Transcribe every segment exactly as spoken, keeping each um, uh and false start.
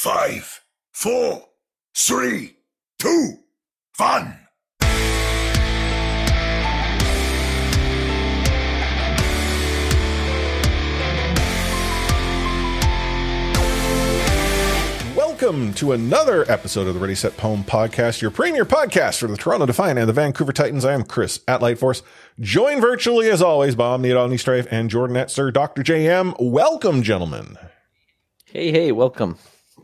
five, four, three, two, one. Welcome to another episode of the Ready, Set, Poem podcast, your premier podcast for the Toronto Defiant and the Vancouver Titans. I am Chris at Lightforce, joined virtually as always by Omni at Omni Strife and Jordan Etzer, Doctor J M. Welcome, gentlemen. Hey, hey, welcome.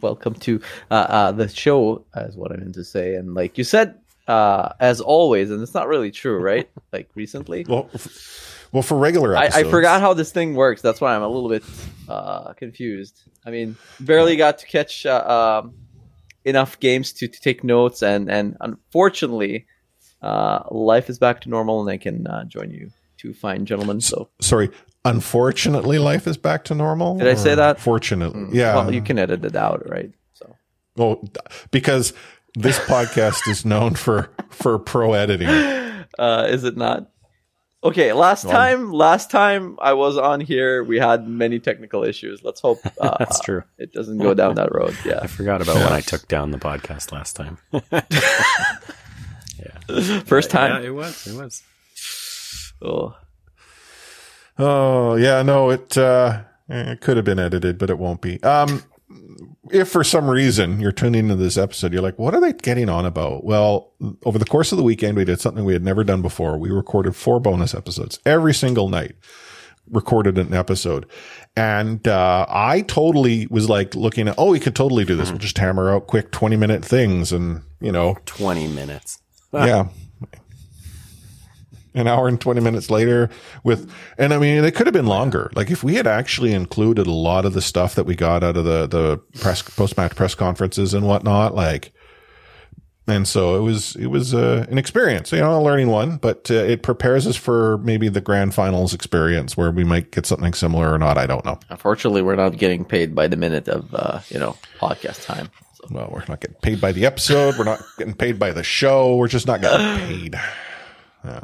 Welcome to uh, uh, the show, is what I meant to say. And like you said, uh, as always, and it's not really true, right? Like recently? Well, well for regular episodes. I, I forgot how this thing works. That's why I'm a little bit uh, confused. I mean, barely got to catch uh, um, enough games to, to take notes, and, and unfortunately, uh, life is back to normal, and I can uh, join you two fine gentlemen. So S- Sorry, unfortunately, life is back to normal? Did I say that? Fortunately, mm. yeah. Well, you can edit it out, right? So, well, because this podcast is known for, for pro editing. Uh, is it not? Okay, last time, last time I was on here, we had many technical issues. Let's hope uh, that's true. It doesn't go down that road. Yeah, I forgot about when I took down the podcast last time. yeah, first time. Yeah, it was. It was. Oh, oh yeah. No, it uh, it could have been edited, but it won't be. Um, if for some reason you're tuning into this episode, you're like, what are they getting on about? Well, over the course of the weekend, we did something we had never done before. We recorded four bonus episodes every single night, recorded an episode. And, uh, I totally was like looking at, oh, we could totally do this. We'll just hammer out quick twenty minute things and, you know, twenty minutes. Wow. Yeah. An hour and twenty minutes later with, and I mean, they could have been longer. Like if we had actually included a lot of the stuff that we got out of the, the press, post-match press conferences and whatnot, like, and so it was, it was uh, an experience, you know, a learning one, but uh, it prepares us for maybe the grand finals experience where we might get something similar or not. I don't know. Unfortunately, we're not getting paid by the minute of, uh, you know, podcast time. So. Well, we're not getting paid by the episode. We're not getting paid by the show. We're just not getting paid. Yeah.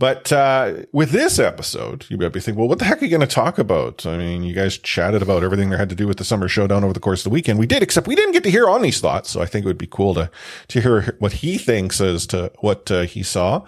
But uh with this episode, you might be thinking, well, what the heck are you going to talk about? I mean, you guys chatted about everything that had to do with the Summer Showdown over the course of the weekend. We did, except we didn't get to hear Omni's thoughts. So I think it would be cool to to hear what he thinks as to what uh, he saw.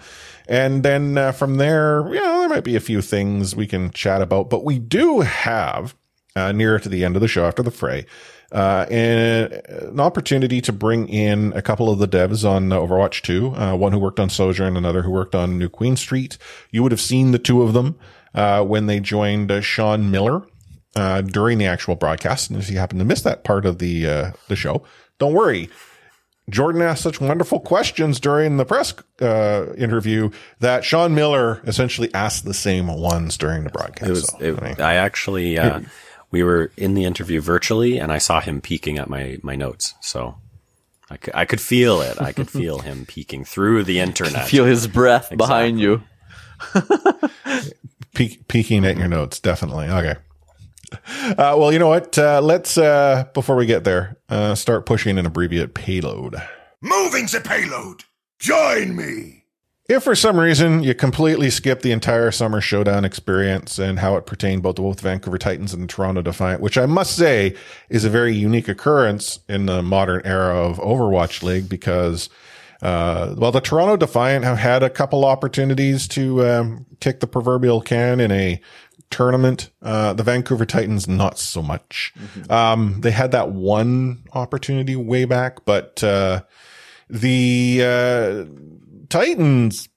And then uh, from there, you know, there might be a few things we can chat about. But we do have, uh nearer to the end of the show after the fray, Uh, and an opportunity to bring in a couple of the devs on Overwatch two, uh, one who worked on Sojourn, another who worked on New Queen Street. You would have seen the two of them, uh, when they joined uh, Sean Miller, uh, during the actual broadcast. And if you happen to miss that part of the, uh, the show, don't worry. Jordan asked such wonderful questions during the press, uh, interview that Sean Miller essentially asked the same ones during the broadcast. It was, so, it, I, mean, I actually, uh, it, we were in the interview virtually, and I saw him peeking at my, my notes. So I could, I could feel it. I could feel him peeking through the internet. Feel his breath exactly. Behind you. Peek, peeking at your notes, definitely. Okay. Uh, well, you know what? Uh, let's, uh, before we get there, uh, start pushing an abbreviate payload. Moving the payload. Join me. If for some reason you completely skip the entire Summer Showdown experience and how it pertained both to both Vancouver Titans and Toronto Defiant, which I must say is a very unique occurrence in the modern era of Overwatch League because, uh, well, the Toronto Defiant have had a couple opportunities to um, kick the proverbial can in a tournament. Uh, the Vancouver Titans, not so much. Mm-hmm. Um, they had that one opportunity way back, but uh, the... Uh, Titans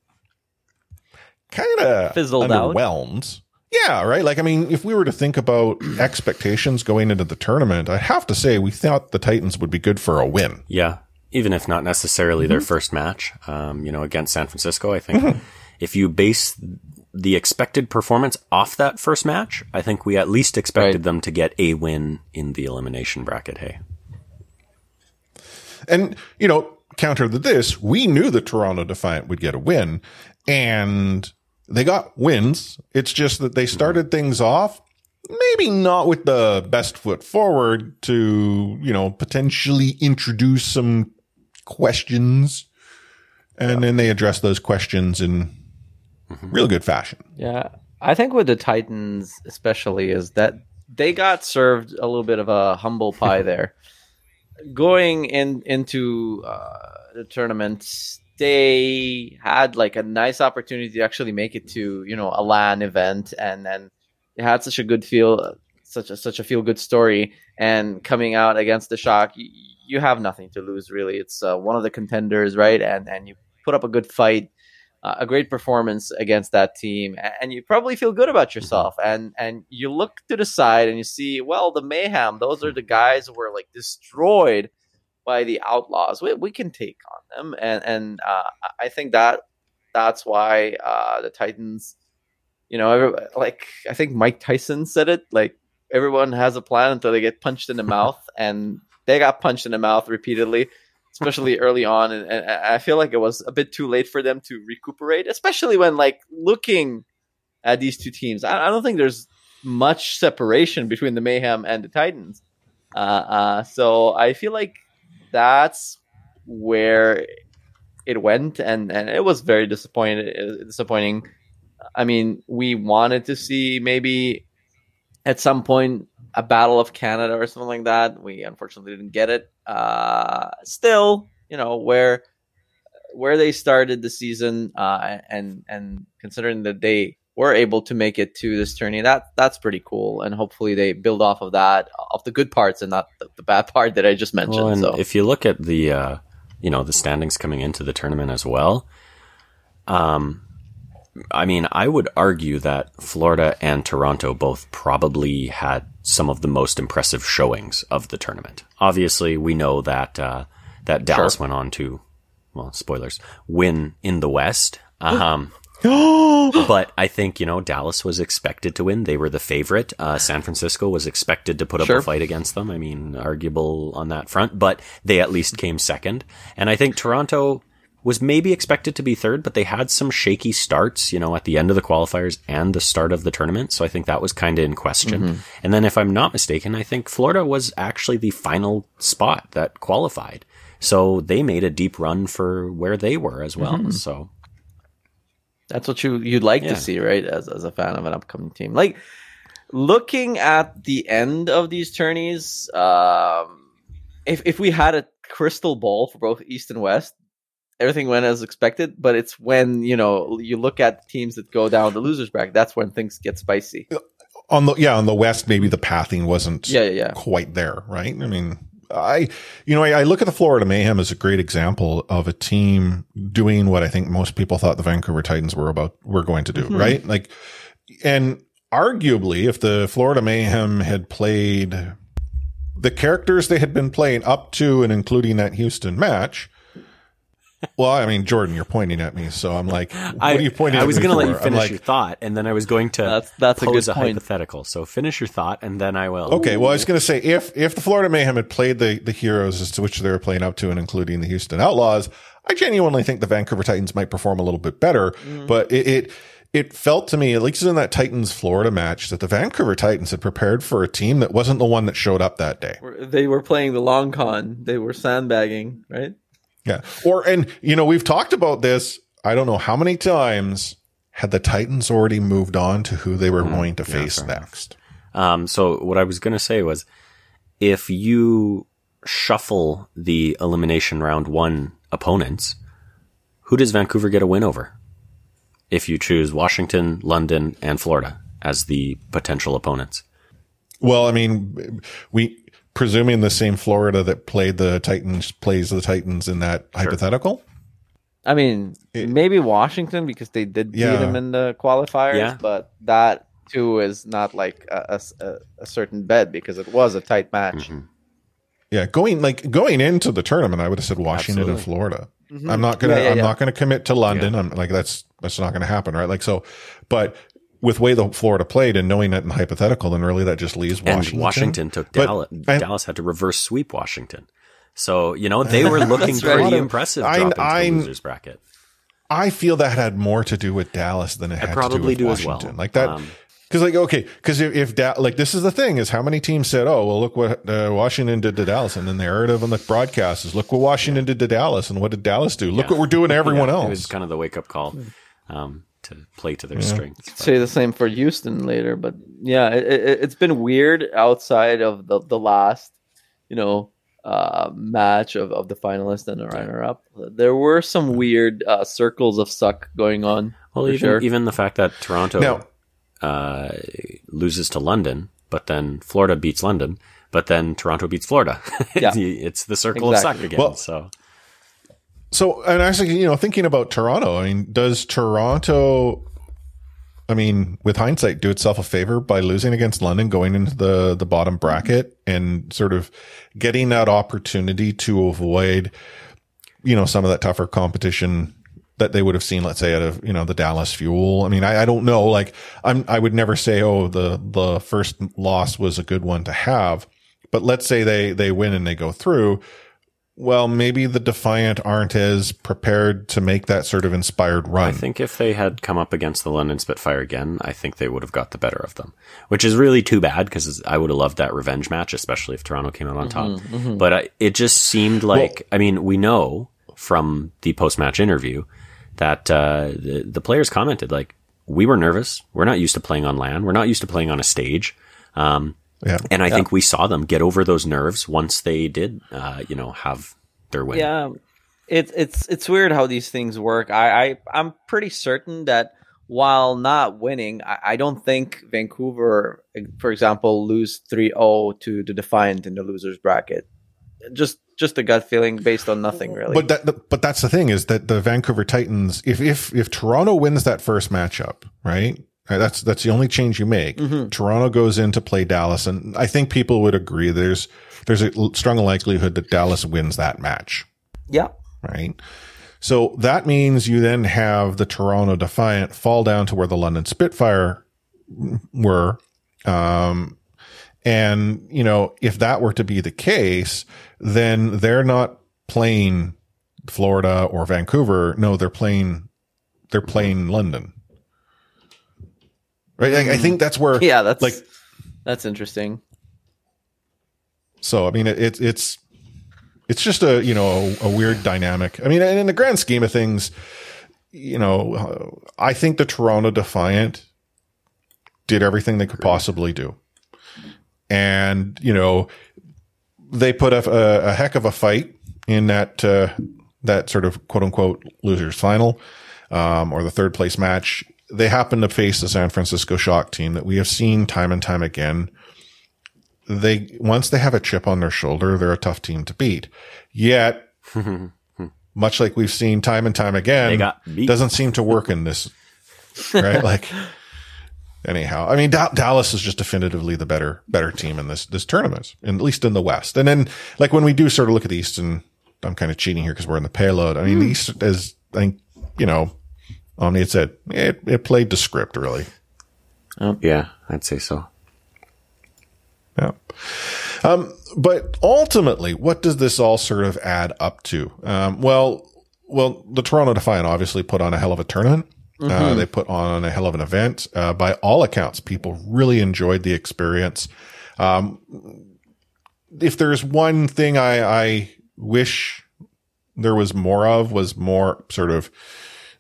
kind of fizzled underwhelmed. Out. Yeah, right? Like, I mean, if we were to think about expectations going into the tournament, I have to say we thought the Titans would be good for a win. Yeah, even if not necessarily mm-hmm. their first match, um, you know, against San Francisco, I think mm-hmm. if you base the expected performance off that first match, I think we at least expected right. them to get a win in the elimination bracket, hey? And, you know, counter to this, we knew the Toronto Defiant would get a win, and they got wins. It's just that they started things off, maybe not with the best foot forward to, you know, potentially introduce some questions, and then they addressed those questions in real good fashion. Yeah, I think with the Titans especially is that they got served a little bit of a humble pie there. going in into uh, the tournament, they had like a nice opportunity to actually make it to, you know, a LAN event, and then they had such a good feel, such a such a feel good story, and coming out against the Shock, you, you have nothing to lose really. It's uh, one of the contenders, right? And and you put up a good fight, uh, a great performance against that team, and you probably feel good about yourself. And and you look to the side and you see, well, the Mayhem, those are the guys who were like destroyed by the Outlaws. We we can take on them, and and uh, I think that that's why uh, the Titans, you know, like I think Mike Tyson said it, like everyone has a plan until they get punched in the mouth, and they got punched in the mouth repeatedly, especially early on, and, and I feel like it was a bit too late for them to recuperate, especially when, like, looking at these two teams, I, I don't think there's much separation between the Mayhem and the Titans. Uh, uh, so I feel like that's where it went, and, and it was very disappointed, disappointing. I mean, we wanted to see maybe at some point a Battle of Canada or something like that. We unfortunately didn't get it. Uh, still, you know, where where they started the season, uh, and and considering that they were able to make it to this tourney, that that's pretty cool. And hopefully they build off of that, off the good parts and not the, the bad part that I just mentioned. Well, and so if you look at the uh, you know, the standings coming into the tournament as well, um. I mean, I would argue that Florida and Toronto both probably had some of the most impressive showings of the tournament. Obviously, we know that uh, that Dallas sure. went on to, well, spoilers, win in the West. Um, but I think, you know, Dallas was expected to win. They were the favorite. Uh, San Francisco was expected to put up sure. a fight against them. I mean, arguable on that front, but they at least came second. And I think Toronto was maybe expected to be third, but they had some shaky starts, you know, at the end of the qualifiers and the start of the tournament. So I think that was kind of in question. Mm-hmm. And then if I'm not mistaken, I think Florida was actually the final spot that qualified. So they made a deep run for where they were as well. Mm-hmm. So that's what you, you'd like yeah. to see, right? As, as a fan of an upcoming team, like looking at the end of these tourneys, um, if, if we had a crystal ball for both East and West, everything went as expected, but it's when, you know, you look at teams that go down the loser's bracket, that's when things get spicy. On the yeah, on the West, maybe the pathing wasn't yeah, yeah, yeah. quite there, right? I mean, I you know, I, I look at the Florida Mayhem as a great example of a team doing what I think most people thought the Vancouver Titans were about were going to do, mm-hmm. right? Like, and arguably, if the Florida Mayhem had played the characters they had been playing up to and including that Houston match. Well, I mean, Jordan, you're pointing at me, so I'm like, what I, are you pointing I at me I was going to let you finish like, your thought, and then I was going to that's, that's pose a, good a hypothetical. So finish your thought, and then I will. Okay, well, I was going to say, if if the Florida Mayhem had played the, the heroes as to which they were playing up to and including the Houston Outlaws, I genuinely think the Vancouver Titans might perform a little bit better, mm. but it, it it felt to me, at least in that Titans-Florida match, that the Vancouver Titans had prepared for a team that wasn't the one that showed up that day. They were playing the long con. They were sandbagging, right? Yeah. Or, and, you know, we've talked about this, I don't know how many times, had the Titans already moved on to who they were mm, going to yeah, face next. Um, so what I was going to say was, if you shuffle the elimination round one opponents, who does Vancouver get a win over? If you choose Washington, London, and Florida as the potential opponents. Well, I mean, we... Presuming the same Florida that played the Titans plays the Titans in that sure. hypothetical. I mean, it, maybe Washington because they did beat yeah. them in the qualifiers, yeah. but that too is not like a, a, a certain bet because it was a tight match. Mm-hmm. Yeah, going like going into the tournament, I would have said Washington Absolutely. and Florida. Mm-hmm. I'm not gonna yeah, yeah, I'm yeah. not gonna commit to London. Yeah. I'm like that's that's not gonna happen, right? Like so, but. With way the Florida played and knowing that in the hypothetical, then really that just leaves Washington. And Washington took Dallas. But, Dallas had to reverse sweep Washington. So, you know, they were looking pretty right. impressive dropping to the losers bracket. I feel that had more to do with Dallas than it had to do with do Washington. As well. Like that, because um, like, okay, because if, if da- like this is the thing is how many teams said, oh, well, look what uh, Washington did to Dallas. And then the narrative on the broadcast is, look what Washington yeah. did to Dallas. And what did Dallas do? Look yeah. what we're doing to everyone yeah, else. It was kind of the wake up call. Um to play to their yeah. strengths. But. Say the same for Houston later, but yeah, it, it, it's been weird outside of the, the last, you know, uh, match of, of the finalist and the runner-up. There were some weird uh, circles of suck going on. Well, even, sure. even the fact that Toronto no. uh, loses to London, but then Florida beats London, but then Toronto beats Florida. Yeah. It's the circle exactly. of suck again. Well, so. so, and actually, you know, thinking about Toronto, I mean, does Toronto... I mean, with hindsight, do itself a favor by losing against London, going into the, the bottom bracket and sort of getting that opportunity to avoid, you know, some of that tougher competition that they would have seen, let's say, out of, you know, the Dallas Fuel. I mean, I, I don't know. Like, I'm, I would never say, oh, the, the first loss was a good one to have. But let's say they, they win and they go through. Well, maybe the Defiant aren't as prepared to make that sort of inspired run. I think if they had come up against the London Spitfire again, I think they would have got the better of them, which is really too bad because I would have loved that revenge match, especially if Toronto came out on top. Mm-hmm, mm-hmm. But I, it just seemed like, well, I mean, we know from the post-match interview that uh, the, the players commented, like, we were nervous. We're not used to playing on land. We're not used to playing on a stage. Um Yeah. And I yeah. think we saw them get over those nerves once they did, uh, you know, have their win. Yeah, it's it's it's weird how these things work. I, I I'm pretty certain that while not winning, I, I don't think Vancouver, for example, lose three oh to the Defiant in the losers bracket. Just just a gut feeling based on nothing really. But that, but that's the thing is that the Vancouver Titans, if if if Toronto wins that first matchup, right? That's that's the only change you make. Mm-hmm. Toronto goes in to play Dallas, and I think people would agree there's there's a strong likelihood that Dallas wins that match. Yeah. Right? So that means you then have the Toronto Defiant fall down to where the London Spitfire were. Um, and, you know, if that were to be the case, then they're not playing Florida or Vancouver. No, they're playing they're playing London. Right, I, I think that's where. Yeah, that's like that's interesting. So, I mean, it's it, it's it's just a you know a, a weird dynamic. I mean, and in the grand scheme of things, you know, I think the Toronto Defiant did everything they could possibly do, and you know, they put up a, a heck of a fight in that uh, that sort of quote unquote losers final um, or the third place match. They happen to face the San Francisco Shock team that we have seen time and time again. They, once they have a chip on their shoulder, they're a tough team to beat. Yet, much like we've seen time and time again, doesn't seem to work in this, right? Like, anyhow, I mean, da- Dallas is just definitively the better, better team in this, this tournament, at least in the West. And then, like, when we do sort of look at the East, and I'm kind of cheating here because we're in the payload. I mean, the East is, I think, you know, Omni, it said it, it played the script, really. Um, yeah, I'd say so. Yeah. Um, but ultimately, what does this all sort of add up to? Um, well, well, the Toronto Defiant obviously put on a hell of a tournament. Mm-hmm. Uh, they put on a hell of an event. Uh, by all accounts, people really enjoyed the experience. Um, if there's one thing I, I wish there was more of, was more sort of,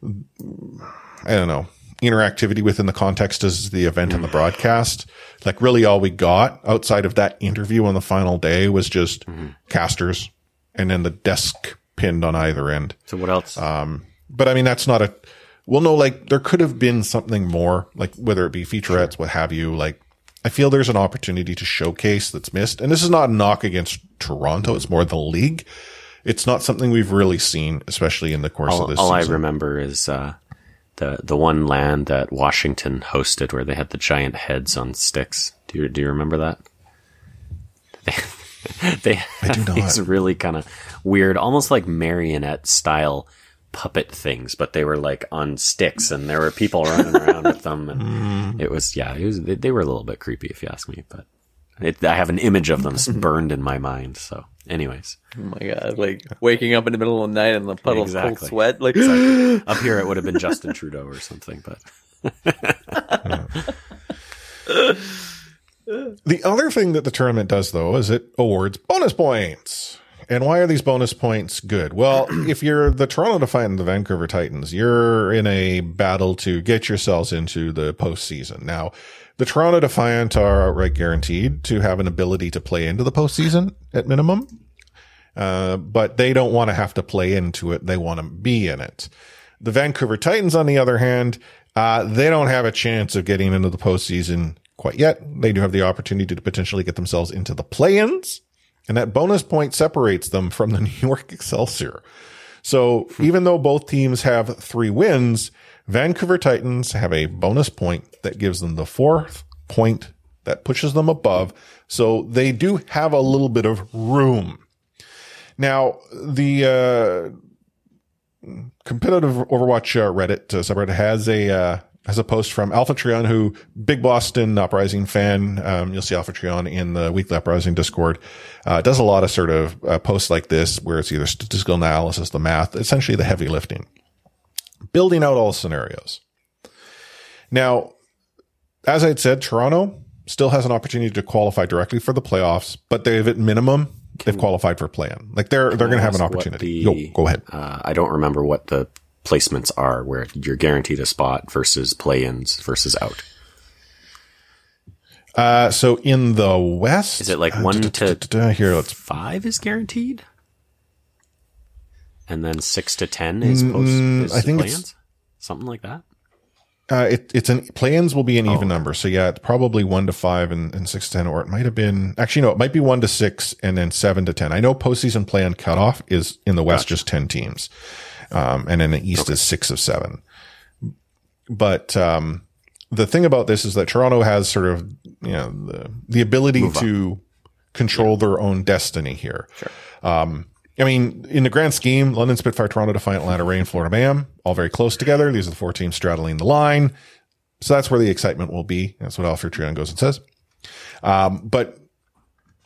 I don't know, interactivity within the context as the event and the broadcast. Like, really all we got outside of that interview on the final day was just mm-hmm. casters and then the desk pinned on either end. So what else? Um, but I mean, that's not a, well, no, like there could have been something more, like whether it be featurettes, sure. what have you. Like, I feel there's an opportunity to showcase that's missed. And this is not a knock against Toronto. Mm-hmm. It's more the league. It's not something we've really seen, especially in the course all, of this all season. All I remember is uh, the the one LAN that Washington hosted where they had the giant heads on sticks. Do you, do you remember that? They, they had these really kind of weird, almost like marionette-style puppet things, but they were like on sticks, and there were people running around with them. And mm. It was, yeah, it was, they, they were a little bit creepy, if you ask me, but... It, I have an image of them burned in my mind. So, anyways. Oh my God. Like waking up in the middle of the night in a puddle of exactly. cold sweat. Like exactly. Up here, it would have been Justin Trudeau or something. But the other thing that the tournament does, though, is it awards bonus points. And why are these bonus points good? Well, if you're the Toronto Defiant and the Vancouver Titans, you're in a battle to get yourselves into the postseason. Now, the Toronto Defiant are outright guaranteed to have an ability to play into the postseason at minimum. Uh, but they don't want to have to play into it. They want to be in it. The Vancouver Titans, on the other hand, uh, they don't have a chance of getting into the postseason quite yet. They do have the opportunity to potentially get themselves into the play-ins, and that bonus point separates them from the New York Excelsior. So even though both teams have three wins, Vancouver Titans have a bonus point that gives them the fourth point that pushes them above. So they do have a little bit of room. Now, the uh, competitive Overwatch uh, Reddit uh, subreddit has a uh, has a post from AlphaTrion, who big Boston Uprising fan. Um, you'll see AlphaTrion in the Weekly Uprising Discord. Uh, does a lot of sort of uh, posts like this, where it's either statistical analysis, the math, essentially the heavy lifting, building out all scenarios. Now, as I'd said, Toronto still has an opportunity to qualify directly for the playoffs, but they've at minimum. They've qualified for play-in. Like they're they're going to have an opportunity. The, Yo, go ahead. Uh, I don't remember what the placements are, where you're guaranteed a spot versus play-ins versus out. Uh, so in the West, is it like one uh, to here? Five is guaranteed, and then six to ten is post. Is I think play-ins? Something like that. Uh, it, it's an play-ins will be an even oh. number. So yeah, it's probably one to five and, and six to ten, or it might have been, actually, no, it might be one to six and then seven to ten. I know postseason play-in cutoff is in the West, gotcha. Just ten teams. Um, and in the East okay. is six of seven. But, um, the thing about this is that Toronto has sort of, you know, the, the ability to control yeah. their own destiny here. Sure. Um, I mean, in the grand scheme, London Spitfire, Toronto Defiant, Atlanta Reign, Florida Mayhem, all very close together. These are the four teams straddling the line. So that's where the excitement will be. That's what AlphaTrion goes and says. Um, but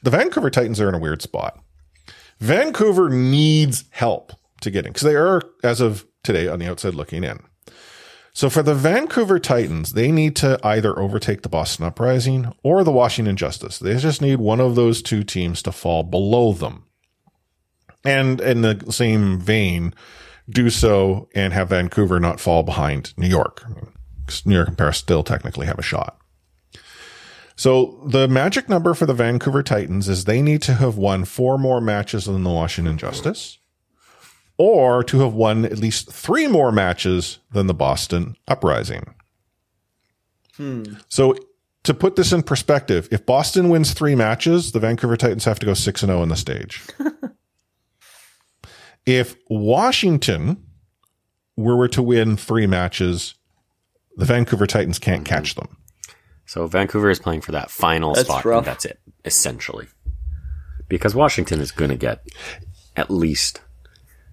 the Vancouver Titans are in a weird spot. Vancouver needs help to get in, because they are, as of today, on the outside looking in. So for the Vancouver Titans, they need to either overtake the Boston Uprising or the Washington Justice. They just need one of those two teams to fall below them. And in the same vein, do so and have Vancouver not fall behind New York. Because New York and Paris still technically have a shot. So the magic number for the Vancouver Titans is they need to have won four more matches than the Washington Justice, or to have won at least three more matches than the Boston Uprising. Hmm. So to put this in perspective, if Boston wins three matches, the Vancouver Titans have to go six and oh on the stage. If Washington were to win three matches, the Vancouver Titans can't mm-hmm. catch them. So Vancouver is playing for that final that's spot. Rough. And that's it, essentially. Because Washington is going to get at least,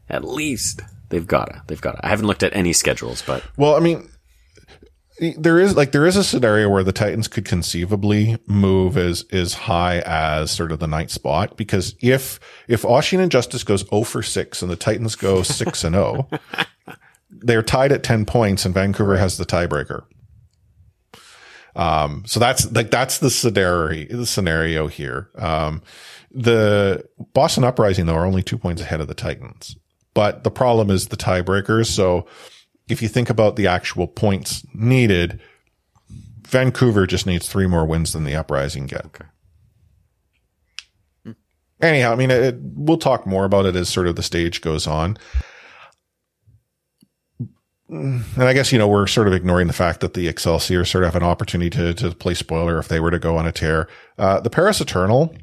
at least they've got to, they've got to. I haven't looked at any schedules, but well, I mean, there is like there is a scenario where the Titans could conceivably move as as high as sort of the ninth spot, because if if Washington Justice goes oh for six and the Titans go six and oh, they're tied at ten points and Vancouver has the tiebreaker. Um, so that's like that's the scenario the scenario here. Um, the Boston Uprising though are only two points ahead of the Titans, but the problem is the tiebreakers. So if you think about the actual points needed, Vancouver just needs three more wins than the Uprising get. Okay. Anyhow, I mean, it, we'll talk more about it as sort of the stage goes on. And I guess, you know, we're sort of ignoring the fact that the Excelsior sort of have an opportunity to, to play spoiler if they were to go on a tear. Uh, the Paris Eternal,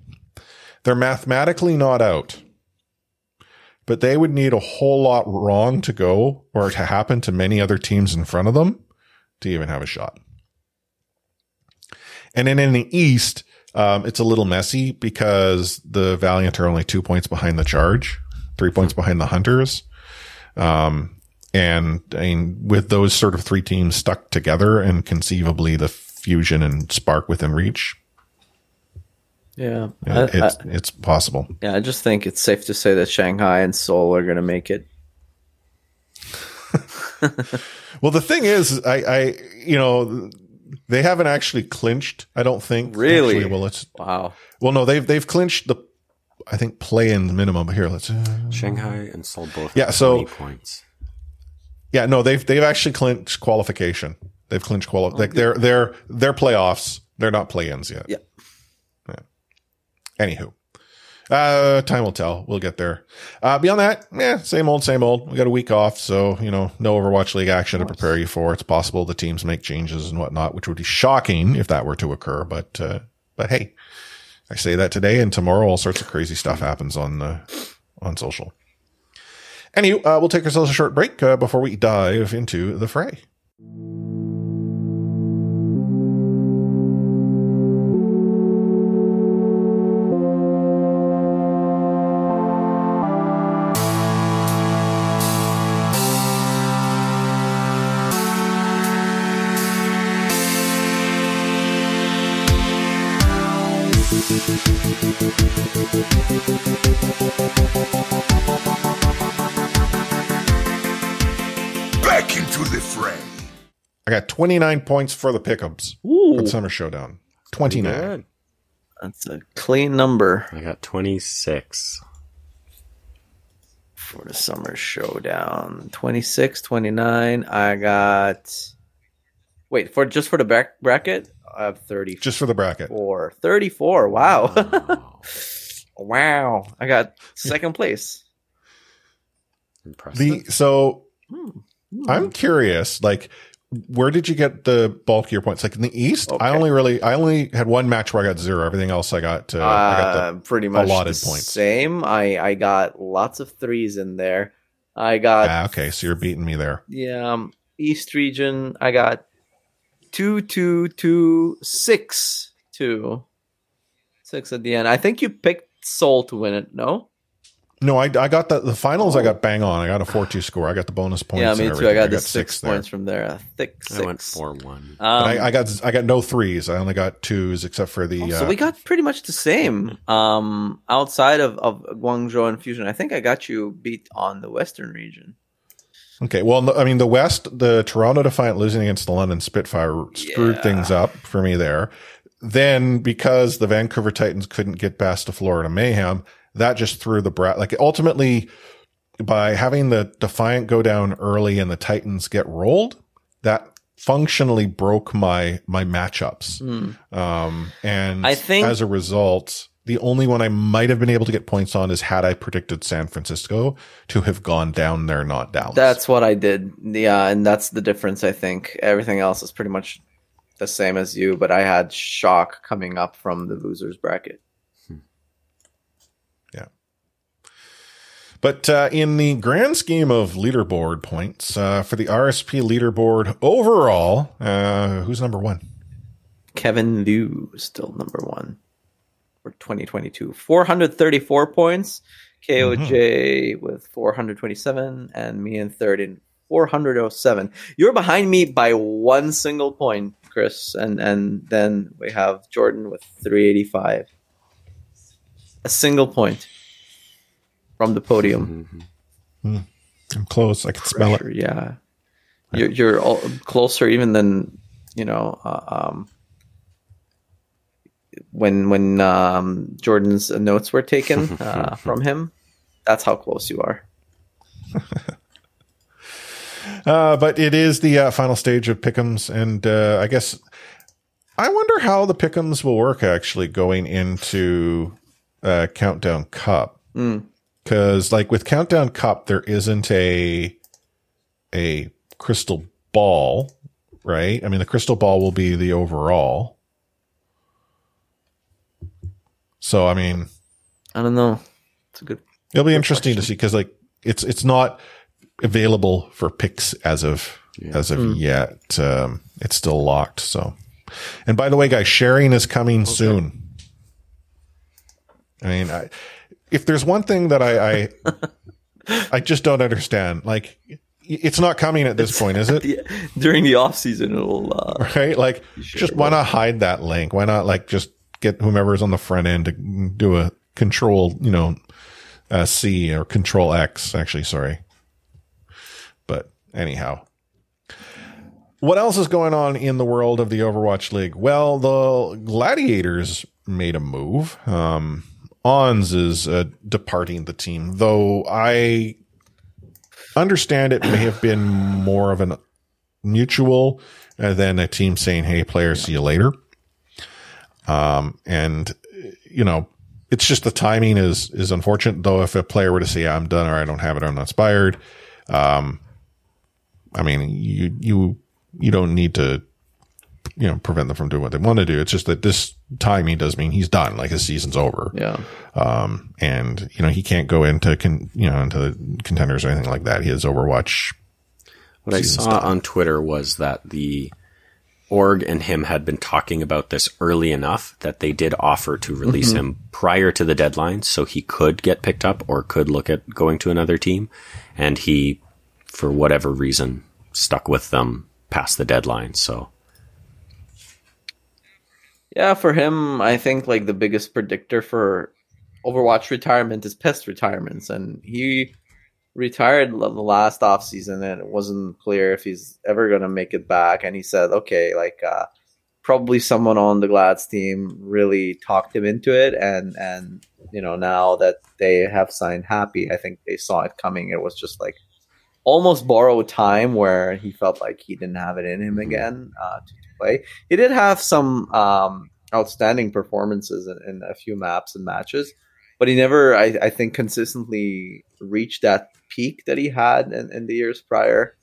they're mathematically not out, but they would need a whole lot wrong to go or to happen to many other teams in front of them to even have a shot. And then in the East, um, it's a little messy because the Valiant are only two points behind the Charge, three points behind the Hunters. Um, and, and with those sort of three teams stuck together and conceivably the Fusion and Spark within reach. Yeah, yeah I, it's, I, it's possible. Yeah, I just think it's safe to say that Shanghai and Seoul are going to make it. Well, the thing is, I, I, you know, they haven't actually clinched. I don't think really. Actually, well, it's wow. Well, no, they've they've clinched the, I think play-in minimum. Here, let's uh, Shanghai and Seoul both. Yeah, so points. Yeah, no, they've they've actually clinched qualification. They've clinched quali- oh, like they're they're they're playoffs. They're not play-ins yet. Yeah. Anywho, Uh, time will tell. We'll get there. Uh, beyond that, yeah, same old, same old. We got a week off, so, you know, no Overwatch League action to prepare you for. It's possible the teams make changes and whatnot, which would be shocking if that were to occur. But, uh, but hey, I say that today, and tomorrow all sorts of crazy stuff happens on the, on social. Anywho, uh, we'll take ourselves a short break uh, before we dive into the fray. Got twenty-nine points for the pickups. Ooh. For the Summer Showdown. twenty-nine. That's a clean number. I got twenty-six. For the Summer Showdown. twenty-six, twenty-nine. I got... Wait, for just for the back bracket? I have thirty. Just for the bracket. Four. thirty-four. Wow. Wow. Wow. I got second place. Impressive. The, so, hmm. I'm curious, like... Where did you get the bulk of your points? Like in the East, okay. I only really, I only had one match where I got zero. Everything else, I got, uh, uh, I got the pretty much allotted the points. Same. I, I got lots of threes in there. I got ah, okay. So you're beating me there. Yeah. Um, East region, I got two, two, two, six, two, six at the end. I think you picked Seoul to win it. No. No, I, I got the, the finals. Oh. I got bang on. I got a four two score. I got the bonus points. Yeah, me and too. I got, I got the six, six points from there. A thick six. I went four one. Um, I, I got I got no threes. I only got twos, except for the. Oh, so uh, we got pretty much the same. Um, outside of, of Guangzhou and Fusion, I think I got you beat on the Western region. Okay, well, I mean, the West, the Toronto Defiant losing against the London Spitfire screwed yeah. things up for me there. Then, because the Vancouver Titans couldn't get past the Florida Mayhem. That just threw the brat, like ultimately by having the Defiant go down early and the Titans get rolled, that functionally broke my, my matchups. Mm. Um, and I think as a result, the only one I might have been able to get points on is had I predicted San Francisco to have gone down there, not Dallas. That's what I did. Yeah. And that's the difference. I think everything else is pretty much the same as you, but I had Shock coming up from the losers bracket. But uh, in the grand scheme of leaderboard points, uh, for the R S P leaderboard overall, uh, who's number one? Kevin Liu is still number one for twenty twenty-two. four hundred thirty-four points. K O J mm-hmm. with four hundred twenty-seven and me in third in four hundred seven. You're behind me by one single point, Chris. And, and then we have Jordan with three eighty-five. A single point. From the podium. Mm-hmm. Mm. I'm close. I can smell it. Yeah. You're, you're all closer even than, you know, uh, um, when when um, Jordan's notes were taken uh, from him. That's how close you are. uh, but it is the uh, final stage of Pick'ems. And uh, I guess I wonder how the Pick'ems will work actually going into uh, Countdown Cup. Mm. Because, like, with Countdown Cup, there isn't a a crystal ball, right? I mean, the crystal ball will be the overall. So, I mean... I don't know. It's a good It'll be interesting question. To see, because, like, it's it's not available for picks as of, yeah. as of mm. yet. Um, it's still locked, so... And, by the way, guys, sharing is coming okay. soon. I mean, I... If there's one thing that I, I, I just don't understand, like it's not coming at this it's point, is it? The, during the off season, it'll uh, right. Like, sure just why not hide that link? Why not like just get whomever's on the front end to do a control, you know, uh, C or control X? Actually, sorry, but anyhow. What else is going on in the world of the Overwatch League? Well, the Gladiators made a move. Um, Ons is uh, departing the team, though I understand it may have been more of a mutual uh, than a team saying, hey, players, see you later. Um, and, you know, it's just the timing is is unfortunate. Though if a player were to say, yeah, I'm done, or I don't have it, or I'm not inspired, um, I mean, you you you don't need to, you know, prevent them from doing what they want to do. It's just that this timing does mean he's done, like his season's over. Yeah. Um, and you know, he can't go into con, you know, into contenders or anything like that. He has Overwatch. What I saw done. on Twitter was that the org and him had been talking about this early enough that they did offer to release mm-hmm. him prior to the deadline, so he could get picked up or could look at going to another team. And he, for whatever reason, stuck with them past the deadline. So. Yeah, for him, I think like the biggest predictor for Overwatch retirement is pest retirements, and he retired the last offseason, and it wasn't clear if he's ever going to make it back. And he said, okay, like uh, probably someone on the Glad's team really talked him into it, and and you know, now that they have signed Happy, I think they saw it coming. It was just like almost borrowed time where he felt like he didn't have it in him again uh, to play. He did have some um, outstanding performances in, in a few maps and matches, but he never, I, I think, consistently reached that peak that he had in, in the years prior.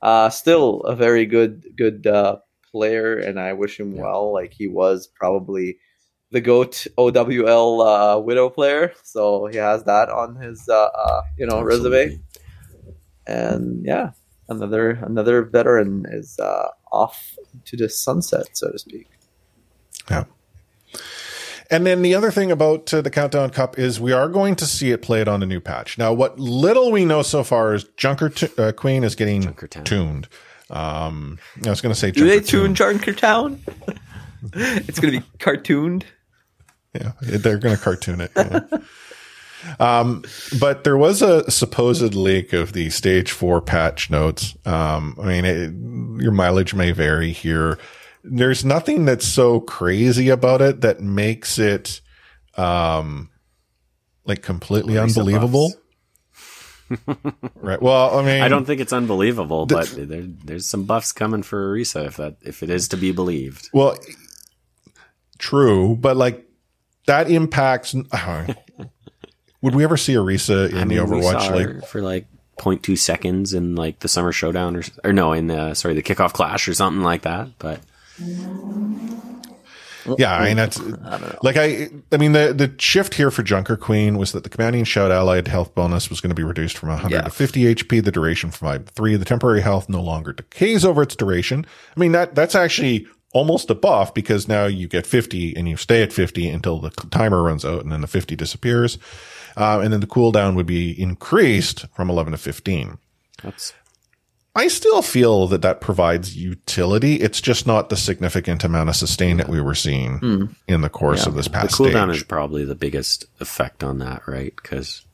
Uh, still a very good good uh, player, and I wish him yeah. well. Like he was probably the GOAT O W L uh, Widow player, so he has that on his uh, uh, you know Absolutely. resume. And yeah, another another veteran is uh, off to the sunset, so to speak. Yeah. And then the other thing about uh, the Countdown Cup is we are going to see it played on a new patch. Now, what little we know so far is Junker t- uh, Queen is getting tuned. Um, I was going to say, do Junker they tune Junker Town? It's going to be cartooned. Yeah, they're going to cartoon it. Yeah. Um, but there was a supposed leak of the stage four patch notes. Um, I mean, it, your mileage may vary here. There's nothing that's so crazy about it that makes it, um, like completely Orisa unbelievable. Right. Well, I mean, I don't think it's unbelievable, the, but there, there's some buffs coming for Orisa if that, if it is to be believed. Well, true, but like that impacts. Uh, Would we ever see Orisa in I mean, the Overwatch League for like zero point two seconds in like the Summer Showdown or or no in the sorry the Kickoff Clash or something like that? But yeah, I mean that's I like I I mean the the shift here for Junker Queen was that the Commanding Shout allied health bonus was going to be reduced from one hundred yeah. to fifty H P. The duration from five to three. The temporary health no longer decays over its duration. I mean that that's actually almost a buff because now you get fifty and you stay at fifty until the timer runs out and then the fifty disappears. Uh, and then the cooldown would be increased from eleven to fifteen. That's. I still feel that that provides utility. It's just not the significant amount of sustain yeah. that we were seeing mm. in the course yeah. of this past stage. The cooldown stage. is probably the biggest effect on that, right? Because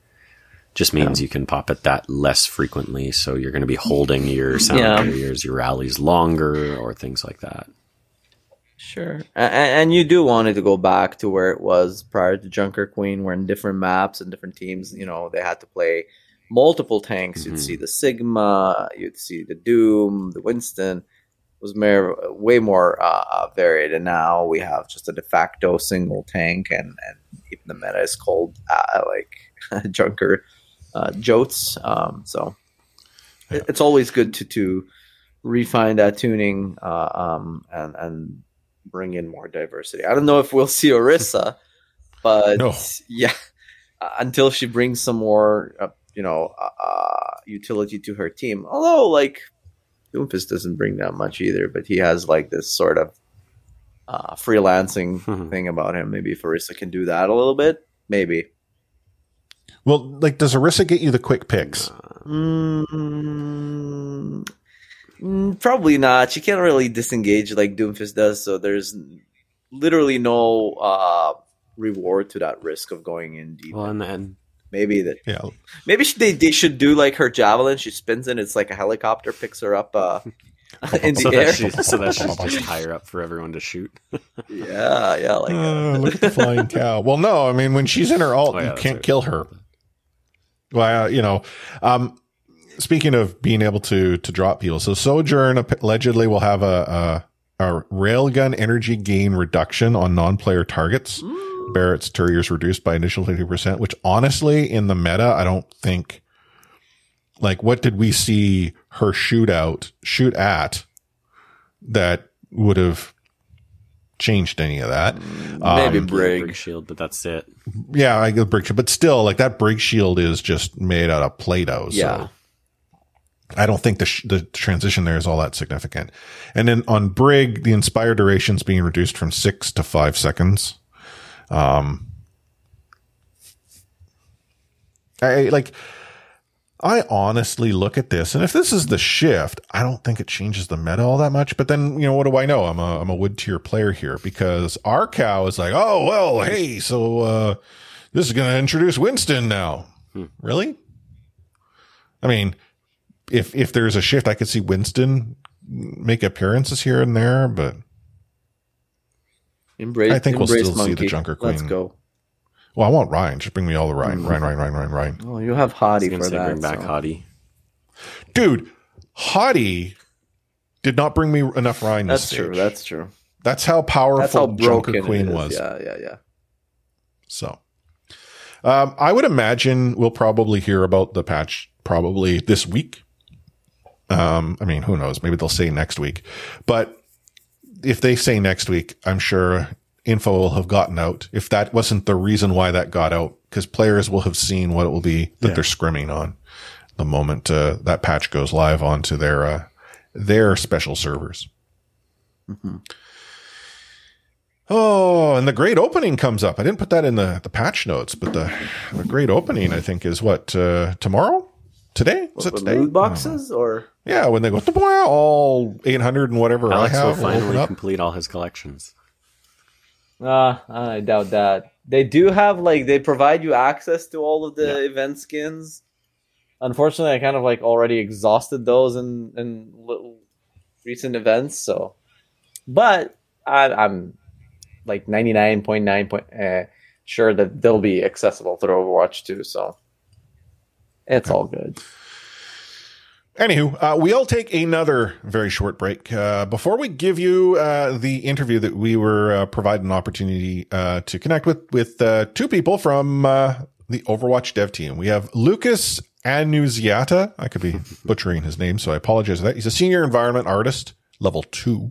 it just means yeah. you can pop at that less frequently. So you're going to be holding your sound barriers, yeah. your rallies longer, or things like that. Sure. And, and you do want it to go back to where it was prior to Junker Queen, where in different maps and different teams, you know, they had to play multiple tanks. Mm-hmm. You'd see the Sigma, you'd see the Doom, the Winston. It was more, way more uh, varied. And now we have just a de facto single tank, and, and even the meta is called uh, like Junker uh, Jotes. Um, so yeah. it, it's always good to, to refine that tuning uh, um, and, and bring in more diversity. I don't know if we'll see Orisa, but no. yeah, uh, until she brings some more, uh, you know, uh, utility to her team. Although, like, Doomfist doesn't bring that much either, but he has like this sort of uh, freelancing mm-hmm. thing about him. Maybe if Orisa can do that a little bit, maybe. Well, like, does Orisa get you the quick picks? Mm-hmm. Probably not. She can't really disengage like Doomfist does, so there's literally no uh, reward to that risk of going in deep. Well, and then maybe that. Yeah. Maybe she, they they should do like her javelin. She spins in. It's like a helicopter picks her up uh, in the so air, that she, so that she's just higher up for everyone to shoot. yeah, yeah. Like uh, look at the flying cow. Well, no, I mean when she's in her ult, oh, yeah, you can't right. kill her. Well, uh, you know. Um, Speaking of being able to to drop people, so Sojourn allegedly will have a, a, a railgun energy gain reduction on non-player targets, Barrett's Terriers reduced by initial fifty percent, which honestly in the meta, I don't think, like, what did we see her shoot out, shoot at that would have changed any of that? Maybe um, Brig. Brig shield, but that's it. Yeah, I get Brig shield, but still, like, that Brig shield is just made out of Play-Doh. Yeah. So I don't think the sh- the transition there is all that significant. And then on Brig, the inspire duration's being reduced from six to five seconds. Um, I like. I honestly look at this, and if this is the shift, I don't think it changes the meta all that much. But then, you know, what do I know? I'm a I'm a wood tier player here, because our cow is like, oh well, hey, so uh, this is going to introduce Winston now. Hmm. Really? I mean, if if there's a shift, I could see Winston make appearances here and there, but embrace. I think embrace we'll still monkey. see the Junker Queen. Let's go. Well, I want Ryan. Just bring me all the Ryan, mm-hmm. Ryan, Ryan, Ryan, Ryan, Ryan. Oh, you'll have Hottie for that. Bring back so. Hottie, dude. Hottie did not bring me enough Ryan. That's this true. Stage. That's true. That's how powerful That's how Junker Queen was. Yeah, yeah, yeah. So, um, I would imagine we'll probably hear about the patch probably this week. Um, I mean, who knows? Maybe they'll say next week. But if they say next week, I'm sure info will have gotten out, if that wasn't the reason why that got out, because players will have seen what it will be that yeah. they're scrimming on the moment uh, that patch goes live onto their uh, their special servers. Mm-hmm. Oh, and the great opening comes up. I didn't put that in the, the patch notes, but the, the great opening, I think, is what uh, tomorrow, today. Is it today? Loot boxes or yeah, when they go all eight hundred and whatever. Alex I have will finally will complete all his collections. Uh, I doubt that. They do have, like, they provide you access to all of the yeah. event skins. Unfortunately, I kind of, like, already exhausted those in, in little recent events, so. But I, I'm, like, ninety-nine point nine percent uh, sure that they'll be accessible through Overwatch two, so. It's okay. all good. Anywho, uh, we'll take another very short break. Uh, before we give you uh, the interview that we were uh, provided an opportunity uh, to connect with, with uh, two people from uh, the Overwatch dev team. We have Lucas Anuziata. I could be butchering his name, so I apologize for that. He's a senior environment artist, level two.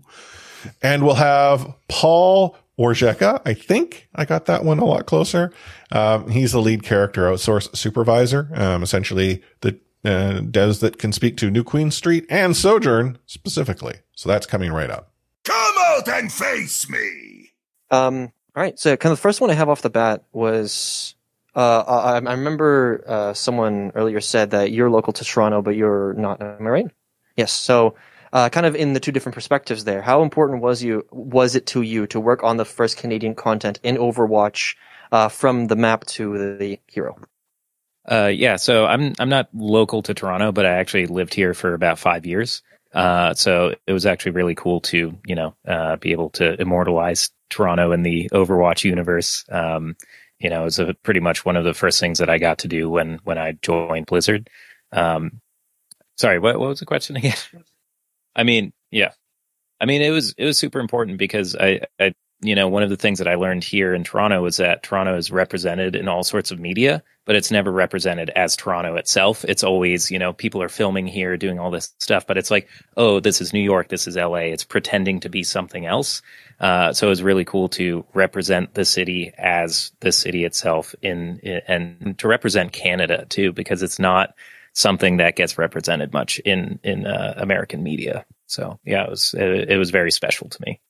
And we'll have Paul Orzeka. I think I got that one a lot closer. Um, he's the lead character outsource supervisor, um, essentially the Uh, devs that can speak to New Queen Street and Sojourn specifically. So that's coming right up. Come out and face me! Um, all right, so kind of the first one I have off the bat was, uh, I, I remember uh, someone earlier said that you're local to Toronto, but you're not, am I right? Yes, so uh, kind of in the two different perspectives there, how important was you was it to you to work on the first Canadian content in Overwatch uh, from the map to the, the hero? Uh, yeah, so I'm I'm not local to Toronto, but I actually lived here for about five years. Uh, so it was actually really cool to, you know, uh, be able to immortalize Toronto in the Overwatch universe. Um, you know, it was a, pretty much one of the first things that I got to do when when I joined Blizzard. Um, sorry, what what was the question again? I mean, yeah, I mean it was it was super important because I, I you know, one of the things that I learned here in Toronto is that Toronto is represented in all sorts of media, but it's never represented as Toronto itself. It's always, you know, people are filming here, doing all this stuff, but it's like, oh, this is New York, this is L A. It's pretending to be something else. Uh, so it was really cool to represent the city as the city itself in, in and to represent Canada too, because it's not something that gets represented much in, in uh, American media. So yeah, it was, it, it was very special to me.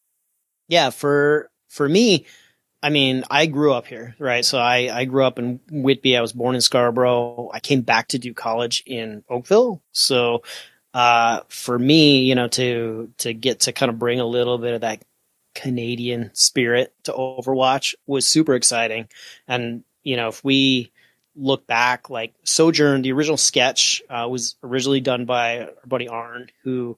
Yeah, for for me, I mean, I grew up here, right? So I, I grew up in Whitby. I was born in Scarborough. I came back to do college in Oakville. So uh, for me, you know, to to get to kind of bring a little bit of that Canadian spirit to Overwatch was super exciting. And, you know, if we look back, like Sojourn, the original sketch uh, was originally done by our buddy Arn, who,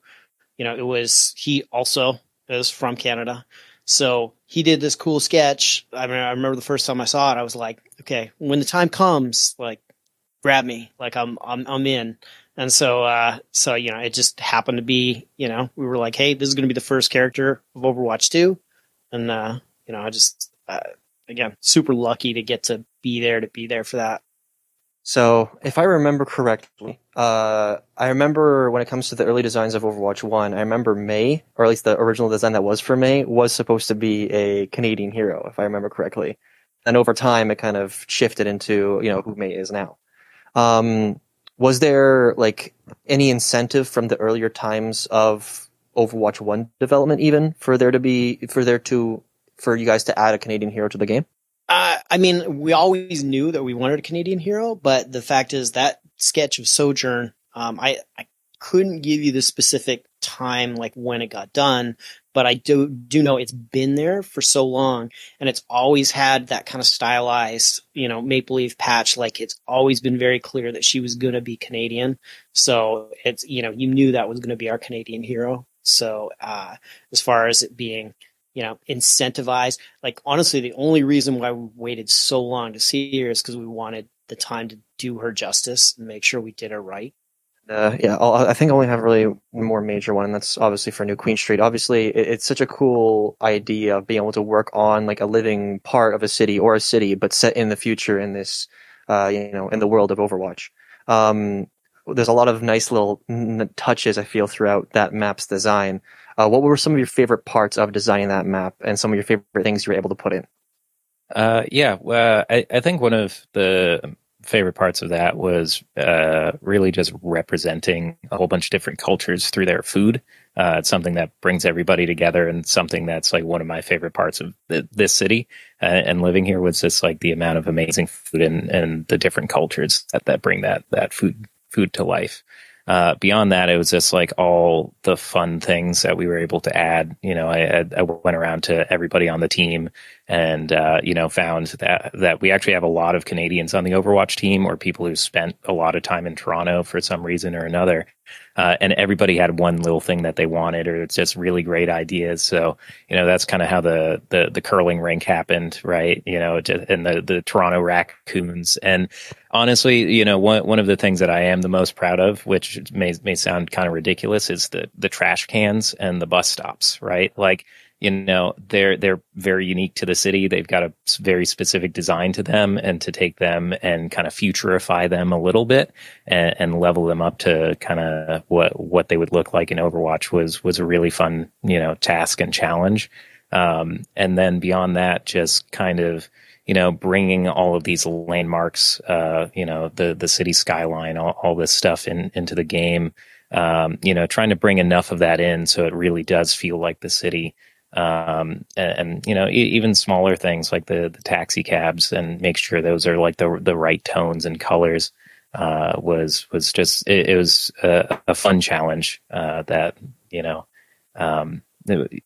you know, it was he also – is from Canada. So he did this cool sketch. I mean, I remember the first time I saw it, I was like, okay, when the time comes, like grab me, like I'm, I'm, I'm in. And so, uh, so, you know, it just happened to be, you know, we were like, hey, this is going to be the first character of Overwatch two. And, uh, you know, I just, uh, again, super lucky to get to be there, to be there for that. So if I remember correctly, uh, I remember when it comes to the early designs of Overwatch one, I remember Mei, or at least the original design that was for Mei, was supposed to be a Canadian hero, if I remember correctly. And over time, it kind of shifted into, you know, who Mei is now. Um, was there, like, any incentive from the earlier times of Overwatch one development even for there to be, for there to, for you guys to add a Canadian hero to the game? Uh, I mean, we always knew that we wanted a Canadian hero, but the fact is that sketch of Sojourn, um, I, I couldn't give you the specific time, like when it got done, but I do, do know it's been there for so long, and it's always had that kind of stylized, you know, maple leaf patch. Like, it's always been very clear that she was going to be Canadian. So it's, you know, you knew that was going to be our Canadian hero. So, uh, as far as it being, you know, incentivized. Like, honestly, the only reason why we waited so long to see her is because we wanted the time to do her justice and make sure we did her right. Uh, yeah, I'll, I think I only have really more major one, and that's obviously for New Queen Street. Obviously, it, it's such a cool idea of being able to work on, like, a living part of a city or a city, but set in the future in this, uh, you know, in the world of Overwatch. Um, there's a lot of nice little n- touches, I feel, throughout that map's design. Uh, what were some of your favorite parts of designing that map and some of your favorite things you were able to put in? Uh, yeah, well, I, I think one of the favorite parts of that was uh, really just representing a whole bunch of different cultures through their food. Uh, it's something that brings everybody together, and something that's like one of my favorite parts of the, this city uh, and living here was just like the amount of amazing food and, and the different cultures that, that bring that, that food, food to life. Uh, beyond that, it was just like all the fun things that we were able to add. You know, I, I went around to everybody on the team and, uh, you know, found that, that we actually have a lot of Canadians on the Overwatch team, or people who spent a lot of time in Toronto for some reason or another. Uh, and everybody had one little thing that they wanted, or it's just really great ideas. So, you know, that's kind of how the, the, the curling rink happened, right? You know, and the, the Toronto Raccoons. And honestly, you know, one, one of the things that I am the most proud of, which may, may sound kind of ridiculous, is the, the trash cans and the bus stops, right? Like, you know, they're, they're very unique to the city. They've got a very specific design to them, and to take them and kind of futurify them a little bit and, and level them up to kind of what, what they would look like in Overwatch was, was a really fun, you know, task and challenge. Um, and then beyond that, just kind of, you know, bringing all of these landmarks, uh, you know, the, the city skyline, all, all this stuff in, into the game. Um, you know, trying to bring enough of that in so it really does feel like the city. Um, and, and, you know, e- even smaller things like the, the taxi cabs, and make sure those are like the the right tones and colors, uh, was, was just, it, it was a, a fun challenge, uh, that, you know, um, it,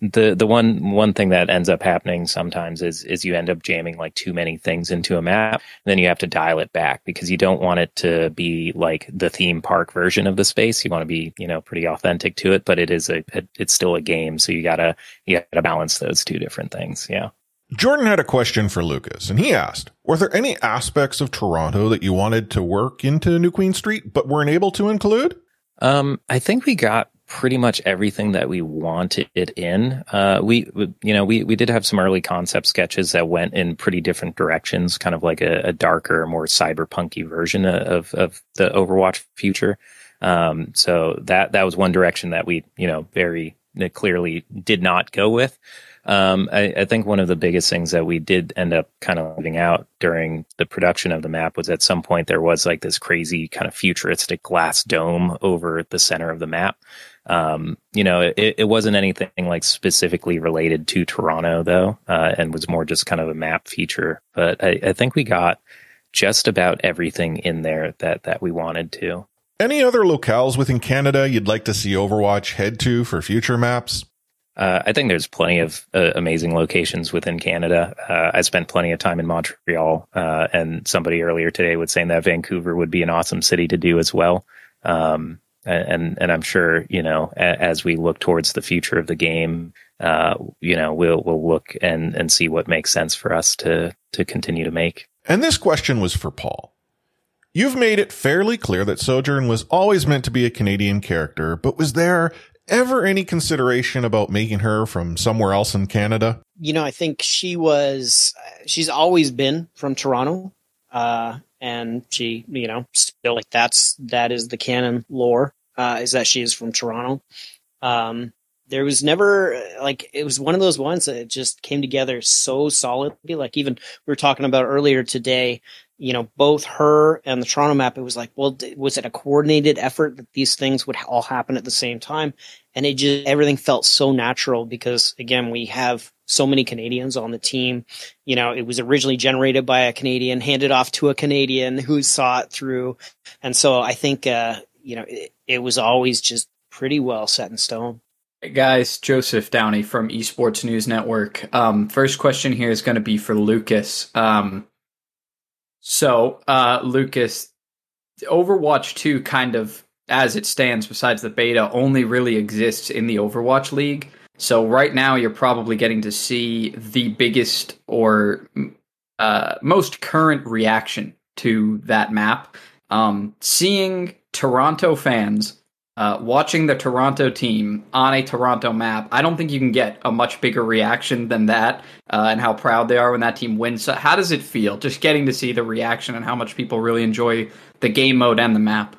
the, the one, one thing that ends up happening sometimes is, is you end up jamming like too many things into a map, and then you have to dial it back because you don't want it to be like the theme park version of the space. You want to be, you know, pretty authentic to it, but it is a, a it's still a game. So you gotta, you gotta balance those two different things. Yeah. Jordan had a question for Lucas, and he asked, were there any aspects of Toronto that you wanted to work into New Queen Street, but weren't able to include? Um, I think we got pretty much everything that we wanted it in. Uh, we, we, you know, we, we did have some early concept sketches that went in pretty different directions, kind of like a, a darker, more cyberpunky version of, of the Overwatch future. Um, so that, that was one direction that we, you know, very clearly did not go with. Um, I, I think one of the biggest things that we did end up kind of leaving out during the production of the map was at some point there was like this crazy kind of futuristic glass dome over the center of the map. Um, you know, it, it wasn't anything like specifically related to Toronto though, uh, and was more just kind of a map feature, but I, I think we got just about everything in there that, that we wanted to. Any other locales within Canada you'd like to see Overwatch head to for future maps? Uh, I think there's plenty of uh, amazing locations within Canada. Uh, I spent plenty of time in Montreal, uh, and somebody earlier today was saying that Vancouver would be an awesome city to do as well. Um, And and I'm sure, you know, as we look towards the future of the game, uh, you know, we'll we'll look and, and see what makes sense for us to to continue to make. And this question was for Paul. You've made it fairly clear that Sojourn was always meant to be a Canadian character, but was there ever any consideration about making her from somewhere else in Canada? You know, I think she was, she's always been from Toronto. Uh, and she, you know, still like that's, that is the canon lore, uh, is that she is from Toronto. Um, there was never like, it was one of those ones that just came together so solidly. Like even we were talking about earlier today, you know, both her and the Toronto map, it was like, well, was it a coordinated effort that these things would all happen at the same time? And it just, everything felt so natural because again, we have so many Canadians on the team. You know, it was originally generated by a Canadian, handed off to a Canadian who saw it through. And so I think, uh, you know, it, it was always just pretty well set in stone. Hey guys, Joseph Downey from Esports News Network. Um, first question here is going to be for Lucas. Um, So, uh, Lucas, Overwatch two kind of, as it stands, besides the beta, only really exists in the Overwatch League. So right now you're probably getting to see the biggest or uh, most current reaction to that map. Um, seeing Toronto fans uh, watching the Toronto team on a Toronto map, I don't think you can get a much bigger reaction than that. Uh, and how proud they are when that team wins. So how does it feel just getting to see the reaction and how much people really enjoy the game mode and the map?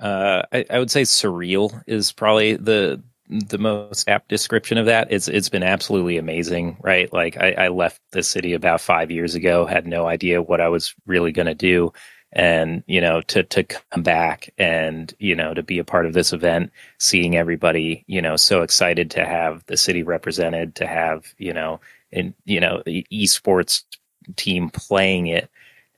Uh, I, I would say surreal is probably the the most apt description of that. It's it's been absolutely amazing, right? Like I, I left the city about five years ago, had no idea what I was really going to do, and you know to to come back and you know to be a part of this event, seeing everybody you know so excited to have the city represented, to have you know. And, you know, the esports team playing it,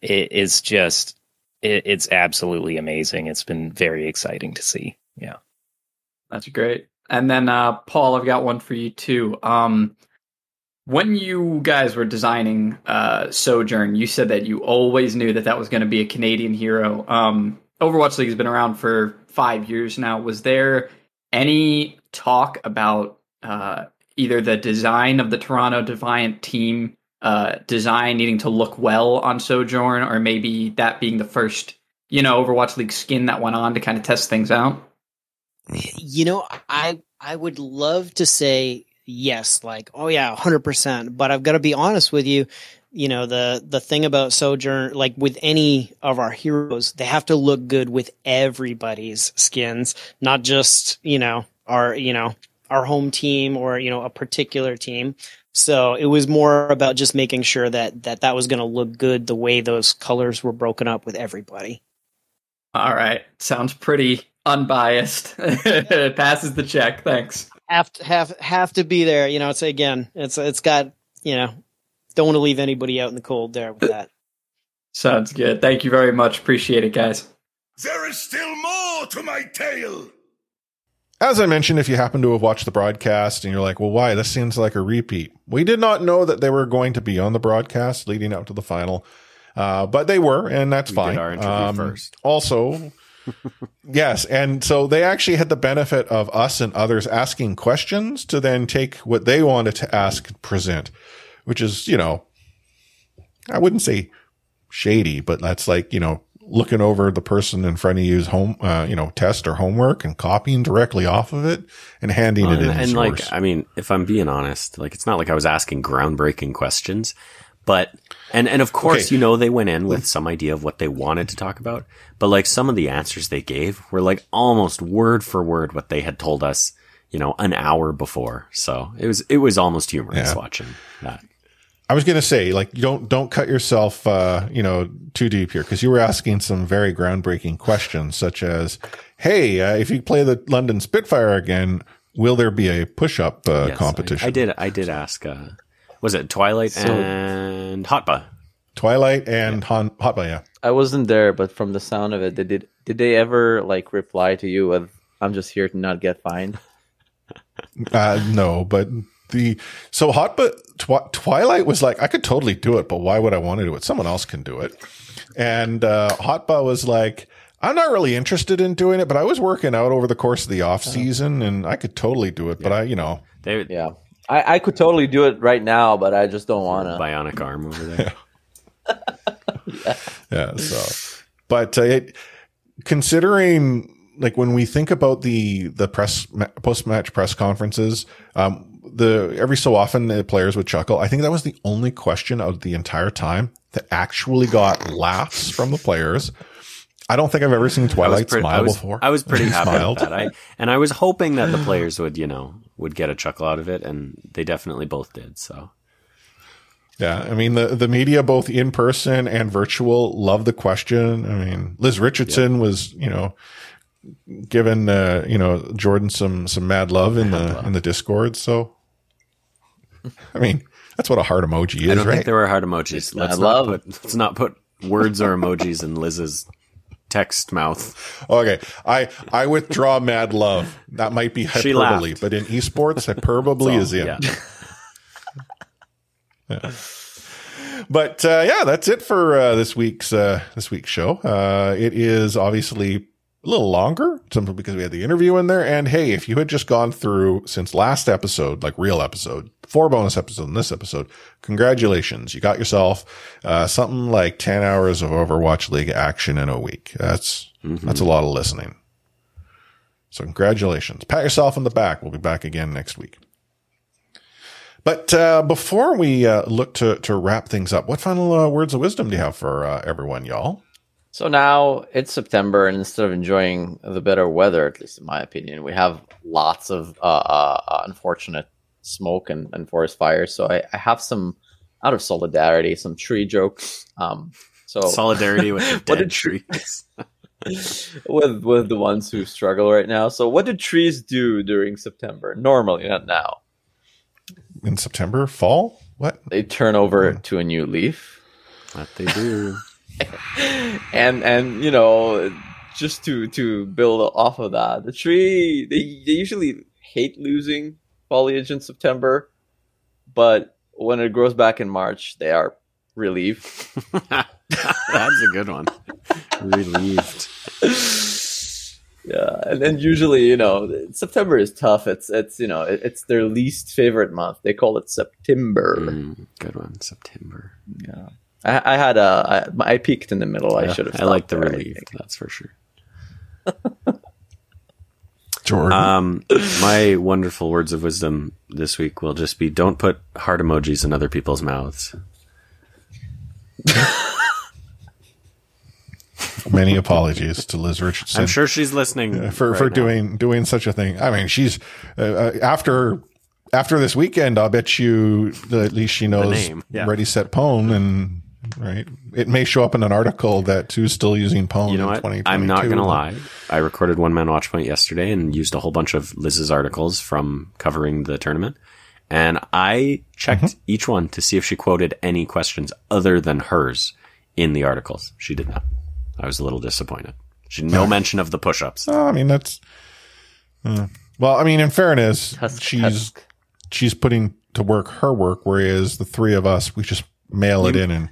it is just, it, it's absolutely amazing. It's been very exciting to see. Yeah. That's great. And then, uh, Paul, I've got one for you too. Um, when you guys were designing, uh, Sojourn, you said that you always knew that that was going to be a Canadian hero. Um, Overwatch League has been around for five years now. Was there any talk about, uh, either the design of the Toronto Defiant team uh, design needing to look well on Sojourn, or maybe that being the first, you know, Overwatch League skin that went on to kind of test things out? You know, I I would love to say yes, like, oh yeah, one hundred percent. But I've got to be honest with you, you know, the, the thing about Sojourn, like with any of our heroes, they have to look good with everybody's skins, not just, you know, our, you know, our home team or, you know, a particular team. So it was more about just making sure that that, that was going to look good the way those colors were broken up with everybody. All right. Sounds pretty unbiased. It passes the check. Thanks. Have to, have, have to be there. You know, it's again, it's, it's got, you know, don't want to leave anybody out in the cold there with that. Sounds good. Thank you very much. Appreciate it, guys. There is still more to my tale. As I mentioned, if you happen to have watched the broadcast and you're like, well, why? This seems like a repeat. We did not know that they were going to be on the broadcast leading up to the final, uh, but they were, and that's we fine. Did our interview um, first. Also, yes, and so they actually had the benefit of us and others asking questions to then take what they wanted to ask and present, which is, you know, I wouldn't say shady, but that's like, you know, looking over the person in front of you's home, uh, you know, test or homework and copying directly off of it and handing uh, it in. And source. Like, I mean, if I'm being honest, like, it's not like I was asking groundbreaking questions, but, and, and of course, okay. You know, they went in with some idea of what they wanted to talk about, but like some of the answers they gave were like almost word for word what they had told us, you know, an hour before. So it was, it was almost humorous yeah. watching that. I was going to say, like, don't, don't cut yourself, uh, you know, too deep here. Cause you were asking some very groundbreaking questions such as, hey, uh, if you play the London Spitfire again, will there be a push up uh, yes, competition? I, I did. I did ask, uh, was it Twilight so, and Hotba? Twilight and yeah. Han, Hotba. Yeah. I wasn't there, but from the sound of it, they did, did they ever like reply to you with, I'm just here to not get fined? uh, no, but. The so hot, but tw- Twilight was like, I could totally do it, but why would I want to do it? Someone else can do it. And uh, Hotba was like, I'm not really interested in doing it, but I was working out over the course of the off season, and I could totally do it. Yeah. But I, you know, they, yeah, I, I could totally do it right now, but I just don't want to. Bionic arm over there. Yeah. yeah. yeah. So, but uh, it, considering like when we think about the the press post match press conferences, um, the every so often the players would chuckle. I think that was the only question of the entire time that actually got laughs from the players. I don't think I've ever seen Twilight pretty, smile I was, before. I was pretty happy smiled. with that. I, and I was hoping that the players would, you know, would get a chuckle out of it, and they definitely both did. So, yeah, I mean, the, the media, both in person and virtual, love the question. I mean, Liz Richardson yeah. was, you know, giving, uh, you know, Jordan some, some mad love in mad the love. in the Discord. So, I mean, that's what a heart emoji is, right? I don't right? think there were heart emojis. Let's not, put, let's not put words or emojis in Liz's text mouth. Okay. I, I withdraw mad love. That might be hyperbole, but in esports, hyperbole all, is in. Yeah. yeah. But, uh, yeah, that's it for, uh, this week's, uh, this week's show. Uh, it is obviously a little longer, simply because we had the interview in there. And hey, if you had just gone through since last episode, like real episode, four bonus episodes in this episode, congratulations. You got yourself uh, something like ten hours of Overwatch League action in a week. That's mm-hmm. that's a lot of listening. So congratulations. Pat yourself on the back. We'll be back again next week. But uh, before we uh, look to, to wrap things up, what final uh, words of wisdom do you have for uh, everyone, y'all? So now it's September, and instead of enjoying the better weather, at least in my opinion, we have lots of uh, uh, unfortunate smoke and, and forest fires. So I, I have some, out of solidarity, some tree jokes. Um, so solidarity with the dead trees, with with the ones who struggle right now. So what do trees do during September? Normally, not now. In September, fall, what? They turn over yeah. to a new leaf. What they do, and and you know, just to to build off of that, the tree they, they usually hate losing foliage in September, but when it grows back in March, they are relieved. That's a good one. Relieved. Yeah, and then usually, you know, September is tough. It's it's you know, it's their least favorite month. They call it September. Mm, good one, September. Yeah, I, I had a I, I peaked in the middle. Yeah, I should have. I like the there, relief. That's for sure. Jordan. Um, my wonderful words of wisdom this week will just be: don't put heart emojis in other people's mouths. Many apologies to Liz Richardson. I'm sure she's listening for right for now. doing doing such a thing. I mean, she's uh, after after this weekend. I'll bet you at least she knows yeah. Ready, Set, Poem, and right. It may show up in an article that who's still using Poem. You know what? In I'm not gonna lie. I recorded One Man Watchpoint yesterday and used a whole bunch of Liz's articles from covering the tournament. And I checked mm-hmm. each one to see if she quoted any questions other than hers in the articles. She did not. I was a little disappointed. She had no mention of the push-ups. Oh, I mean, that's... Uh, well, I mean, in fairness, tusk, she's tusk. she's putting to work her work, whereas the three of us, we just mail it you, in and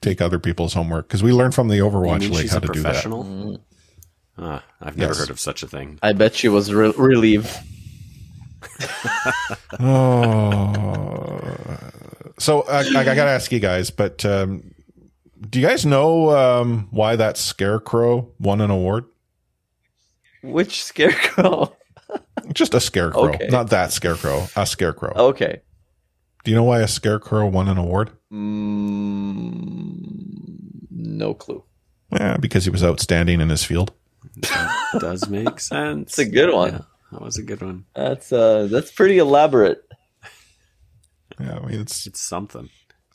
take other people's homework. Because we learned from the Overwatch League how to do that. Mm. Uh, I've never yes. heard of such a thing. I bet she was re- relieved. oh. So, I, I, I got to ask you guys, but... Um, do you guys know um, why that scarecrow won an award? Which scarecrow? Just a scarecrow. Okay. Not that scarecrow. A scarecrow. Okay. Do you know why a scarecrow won an award? Mm, no clue. Yeah, because he was outstanding in his field. That does make sense. That's a good one. Yeah, that was a good one. That's uh, that's pretty elaborate. Yeah, I mean, it's it's something.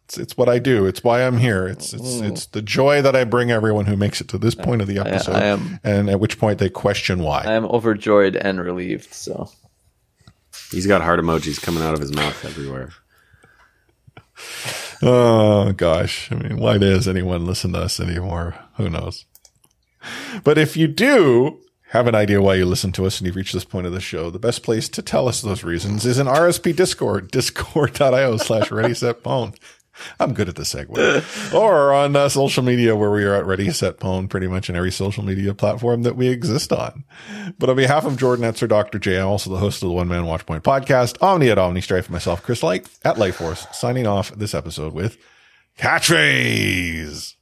It's, it's what I do. It's why I'm here. It's it's it's the joy that I bring everyone who makes it to this point of the episode, I, I am, and at which point they question why. I am overjoyed and relieved. So he's got heart emojis coming out of his mouth everywhere. Oh gosh! I mean, why does anyone listen to us anymore? Who knows? But if you do have an idea why you listen to us and you've reached this point of the show, the best place to tell us those reasons is in R S P Discord, discord dot io slash ready set phone. I'm good at the segue. Or on uh, social media, where we are at Ready, Set, Poem, pretty much in every social media platform that we exist on. But on behalf of Jordan Etzer, Doctor J, I'm also the host of the One Man Watchpoint podcast, Omni at Omni Strife, myself, Chris Light at Lifeforce, signing off this episode with catchphrase.